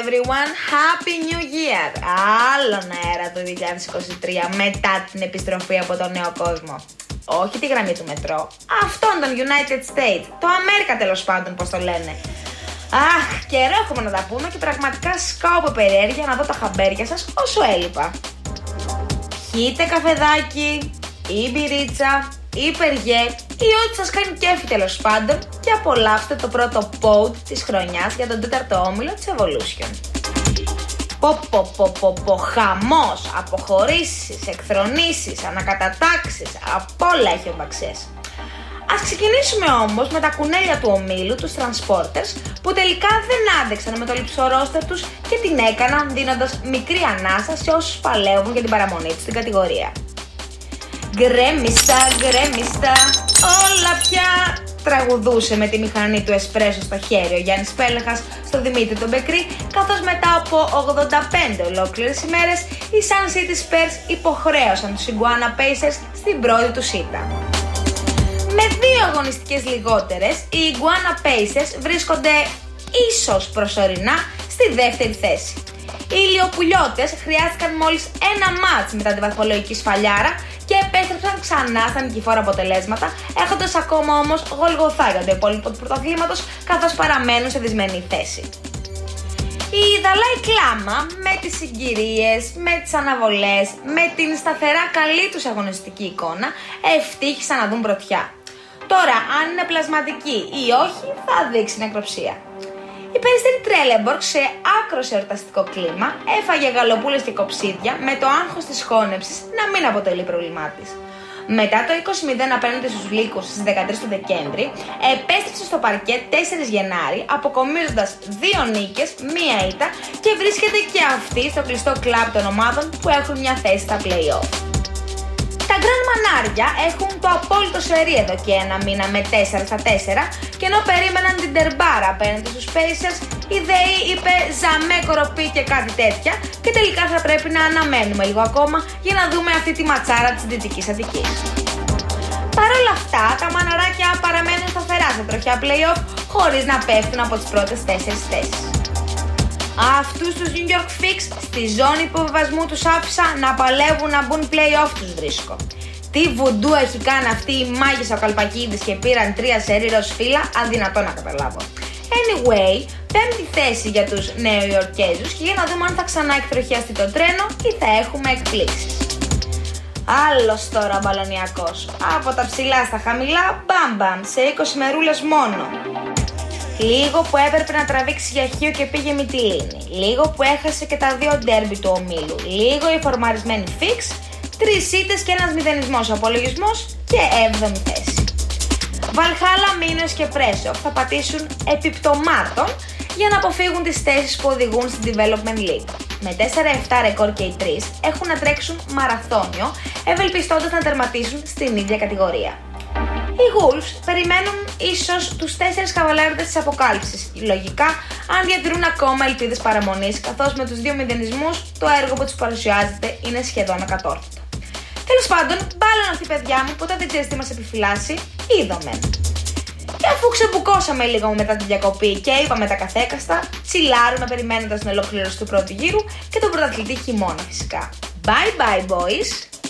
everyone, happy new year! Άλλον αέρα το 2023 μετά την επιστροφή από τον νέο κόσμο. Όχι τη γραμμή του μετρό, αυτόν τον United States, το Αμέρικα τέλος πάντων πως το λένε. Αχ, καιρό έχουμε να τα πούμε και πραγματικά σκάω από περιέργεια να δω τα χαμπέρια σας όσο έλειπα. Πιείτε καφεδάκι ή μπιρίτσα ή περιγέ ή ό,τι σας κάνει κέφι τέλος πάντων και απολαύστε το πρώτο pod της χρονιάς για τον 4ο όμιλο της Evolution. Χαμός, αποχωρήσεις, εκθρονήσεις, ανακατατάξεις, απ' όλα έχει ο Μπαξές. Ας ξεκινήσουμε όμως με τα κουνέλια του ομίλου, τους Transporters, που τελικά δεν άντεξαν με το λιψό ρόστερ τους και την έκαναν δίνοντας μικρή ανάσα σε όσους παλεύουν για την παραμονή τους στην κατηγορία. Γκρέμιστα, γκρέμιστα, όλα πια τραγουδούσε με τη μηχανή του εσπρέσο στο χέρι ο Γιάννης Πέλεχας στο Δημήτρη τον Μπεκρή, καθώς μετά από 85 ολόκληρες ημέρες οι Sun City Spurs υποχρέωσαν τους Iguana Pacers στην πρώτη του σίτα. Με δύο αγωνιστικές λιγότερες, οι Iguana Pacers βρίσκονται ίσως προσωρινά στη δεύτερη θέση. Οι ηλιοπουλιώτες χρειάστηκαν μόλις ένα μάτς μετά τη βαθμολογική σφαλιάρα και επέστρεψαν ξανά στα νικηφόρα αποτελέσματα, έχοντας ακόμα όμως γολγοθά για το υπόλοιπο του πρωταθλήματος, καθώς παραμένουν σε δυσμενή θέση. Η Ιδαλάη κλάμα με τις συγκυρίες, με τις αναβολές, με την σταθερά καλή τους αγωνιστική εικόνα, ευτύχησαν να δουν πρωτιά. Τώρα, αν είναι πλασματική ή όχι, θα δείξει νεκροψία. Η περιστέρη Τρέλεμπορκ σε άκρος εορταστικό κλίμα έφαγε γαλοπούλες και κοψίδια με το άγχος της χώνευσης να μην αποτελεί πρόβλημά της. Μετά το 20-0 απέναντι στους Λύκους στις 13 του Δεκέμβρη, επέστρεψε στο παρκέ 4 Γενάρη αποκομίζοντας 2 νίκες, 1 ήττα και βρίσκεται και αυτή στο κλειστό κλαμπ των ομάδων που έχουν μια θέση στα play-off. Τα Γκραν Μανάρια έχουν το απόλυτο σερί εδώ και ένα μήνα με 4-4 και ενώ περίμεναν την Τερμπάρα απέναντι στους Πέισερς, η ΔΕΗ είπε «Ζαμέ κοροπή» και κάτι τέτοια και τελικά θα πρέπει να αναμένουμε λίγο ακόμα για να δούμε αυτή τη ματσάρα της Δυτικής Αττικής. Παρ' όλα αυτά, τα μαναράκια παραμένουν σταθερά στα τροχιά play-off χωρίς να πέφτουν από τις πρώτες 4 θέσεις. Αυτούς τους New York Fix στη ζώνη υποβιβασμού τους άφησα να παλεύουν να μπουν play-off τους βρίσκω. Τι βουντού έχει κάνει αυτή η μάγισσα ο Καλπακίδης και πήραν 3 σερί ροζ φύλλα, αδυνατό να καταλάβω. Anyway, 5η θέση για τους Νέου Ιορκέζους και για να δούμε αν θα ξανά εκτροχιαστεί το τρένο ή θα έχουμε εκπλήξεις. Άλλος τώρα ο Μπαλονιακός, από τα ψηλά στα χαμηλά, μπαμπαμ, σε 20 μερούλες μόνο. Λίγο που έπρεπε να τραβήξει για χείο και πήγε Μυτιλίνη. Λίγο που έχασε και τα 2 ντέρμπι του ομίλου. Λίγο η φορμαρισμένη φίξ, 3 ήττες και ένας μηδενισμός απολογισμός και 7η θέση. Βαλχάλα, Μίνος και Πρέσοφ θα πατήσουν επιπτωμάτων για να αποφύγουν τις θέσεις που οδηγούν στην Development League. Με 4-7 ρεκόρ και οι 3 έχουν να τρέξουν μαραθώνιο, ευελπιστώντας να τερματίσουν στην ίδια κατηγορία. Οι Wolves περιμένουν ίσως τους 4 καβαλάριδες της αποκάλυψης, λογικά αν διατηρούν ακόμα ελπίδες παραμονής, καθώς με τους 2 μηδενισμούς το έργο που τους παρουσιάζεται είναι σχεδόν ακατόρθωτο. Τέλος πάντων, μπάλαν αυτή η παιδιά μου, ποτέ δεν ξέρεις τι μας επιφυλάσσει, είδαμε. Και αφού ξεμπουκώσαμε λίγο μετά την διακοπή και είπαμε τα καθέκαστα, τσιλάρουμε περιμένοντας την ολοκλήρωση του πρώτου γύρου και τον πρωταθλητή χειμώνα φυσικά. Bye bye boys!